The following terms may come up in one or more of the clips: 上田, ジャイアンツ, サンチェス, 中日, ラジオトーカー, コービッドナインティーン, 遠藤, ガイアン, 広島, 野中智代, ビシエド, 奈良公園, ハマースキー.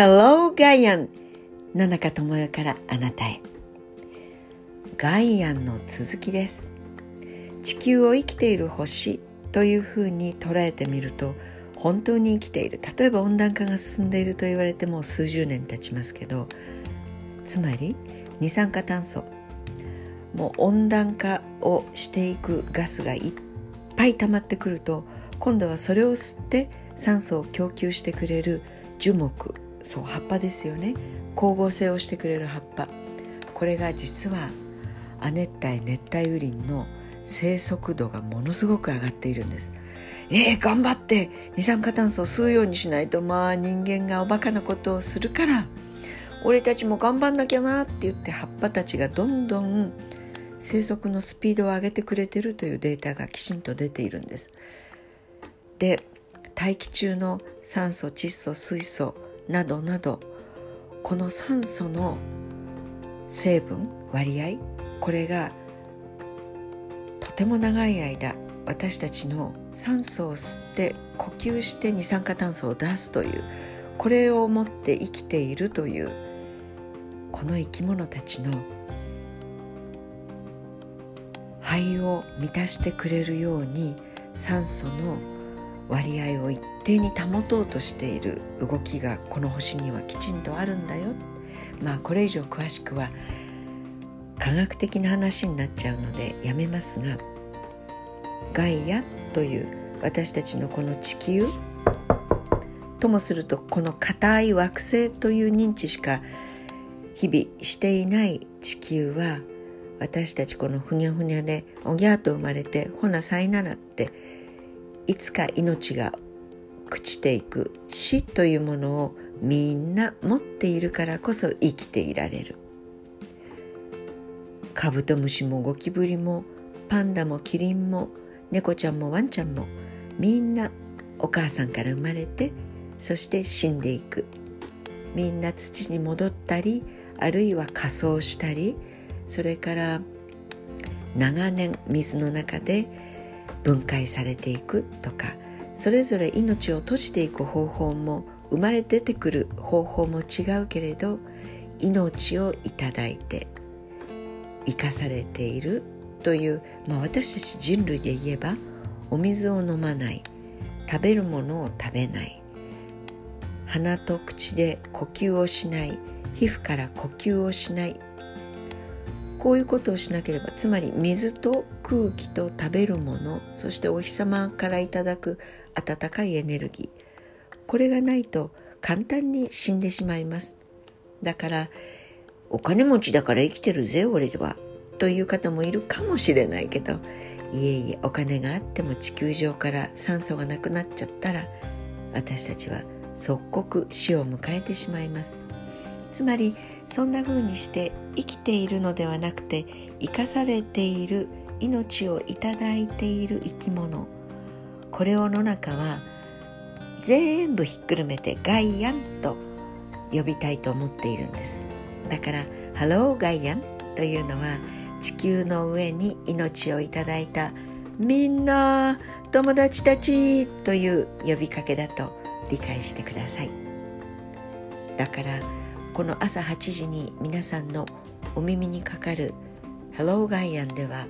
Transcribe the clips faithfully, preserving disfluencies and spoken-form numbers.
Hello ガイアン、野中智代からあなたへ。ガイアンの続きです。地球を生きている星というふうに捉えてみると、本当に生きている、例えば温暖化が進んでいると言われてもう数十年経ちますけど、つまり二酸化炭素、もう温暖化をしていくガスがいっぱい溜まってくると、今度はそれを吸って酸素を供給してくれる樹木、そう葉っぱですよね、光合成をしてくれる葉っぱ、これが実は亜熱帯熱帯雨林の生息度がものすごく上がっているんです。えー、頑張って二酸化炭素を吸うようにしないと、まあ人間がおバカなことをするから俺たちも頑張んなきゃなって言って、葉っぱたちがどんどん生息のスピードを上げてくれてるというデータがきちんと出ているんです。で、大気中の酸素、窒素、水素などなど、この酸素の成分、割合、これがとても長い間私たちの酸素を吸って呼吸して二酸化炭素を出すという、これを持って生きているという、この生き物たちの肺を満たしてくれるように酸素の割合を一定に保とうとしている動きがこの星にはきちんとあるんだよ。まあこれ以上詳しくは科学的な話になっちゃうのでやめますが、ガイアという私たちのこの地球ともすると、この固い惑星という認知しか日々していない地球は、私たちこのふにゃふにゃでおぎゃーと生まれてほなさいならって、いつか命が朽ちていく死というものをみんな持っているからこそ生きていられる。カブトムシもゴキブリもパンダもキリンも猫ちゃんもワンちゃんも、みんなお母さんから生まれて、そして死んでいく。みんな土に戻ったり、あるいは火葬したり、それから長年水の中で分解されていくとか、それぞれ命を閉じていく方法も、生まれ出てくる方法も違うけれど、命をいただいて生かされているという、まあ、私たち人類で言えば、お水を飲まない、食べるものを食べない、鼻と口で呼吸をしない、皮膚から呼吸をしない、こういうことをしなければ、つまり水と空気と食べるもの、そしてお日様からいただく温かいエネルギー、これがないと簡単に死んでしまいます。だからお金持ちだから生きてるぜ俺はという方もいるかもしれないけど、いえいえ、お金があっても地球上から酸素がなくなっちゃったら、私たちは即刻死を迎えてしまいます。つまりそんな風にして生きているのではなくて、生かされている、命をいただいている生き物、これを野中は全部ひっくるめてガイアンと呼びたいと思っているんです。だからハローガイアンというのは、地球の上に命をいただいたみんな友達たちという呼びかけだと理解してください。だからこの朝はちじに皆さんのお耳にかかるハローガイアンでは、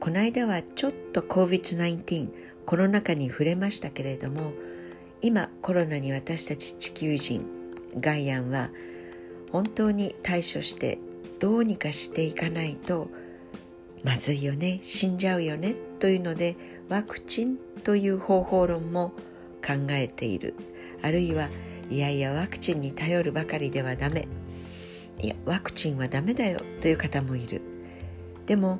この間はちょっと コービッドナインティーン コロナ禍に触れましたけれども、今コロナに私たち地球人ガイアンは本当に対処して、どうにかしていかないとまずいよね、死んじゃうよねというので、ワクチンという方法論も考えている。あるいは、いやいやワクチンに頼るばかりではダメ、いやワクチンはダメだよという方もいる。でも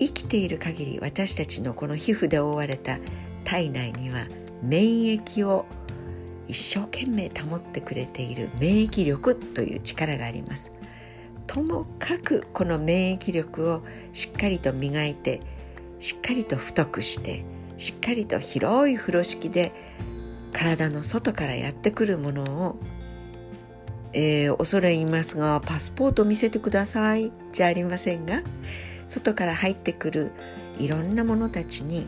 生きている限り、私たちのこの皮膚で覆われた体内には免疫を一生懸命保ってくれている免疫力という力があります。ともかくこの免疫力をしっかりと磨いて、しっかりと太くして、しっかりと広い風呂敷で体の外からやってくるものを、えー、恐れ入りますがパスポート見せてくださいじゃありませんが、外から入ってくるいろんなものたちに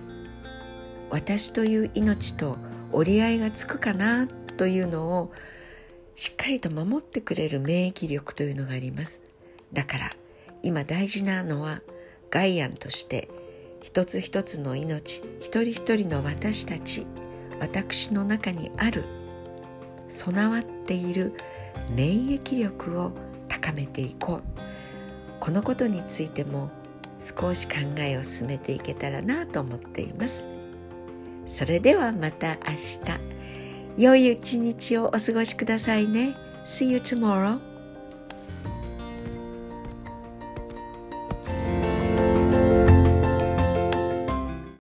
私という命と折り合いがつくかなというのをしっかりと守ってくれる免疫力というのがあります。だから今大事なのは外野として一つ一つの命、一人一人の私たち、私の中にある備わっている免疫力を高めていこう。このことについても少し考えを進めていけたらなと思っています。それではまた明日。良い一日をお過ごしくださいね。See you tomorrow.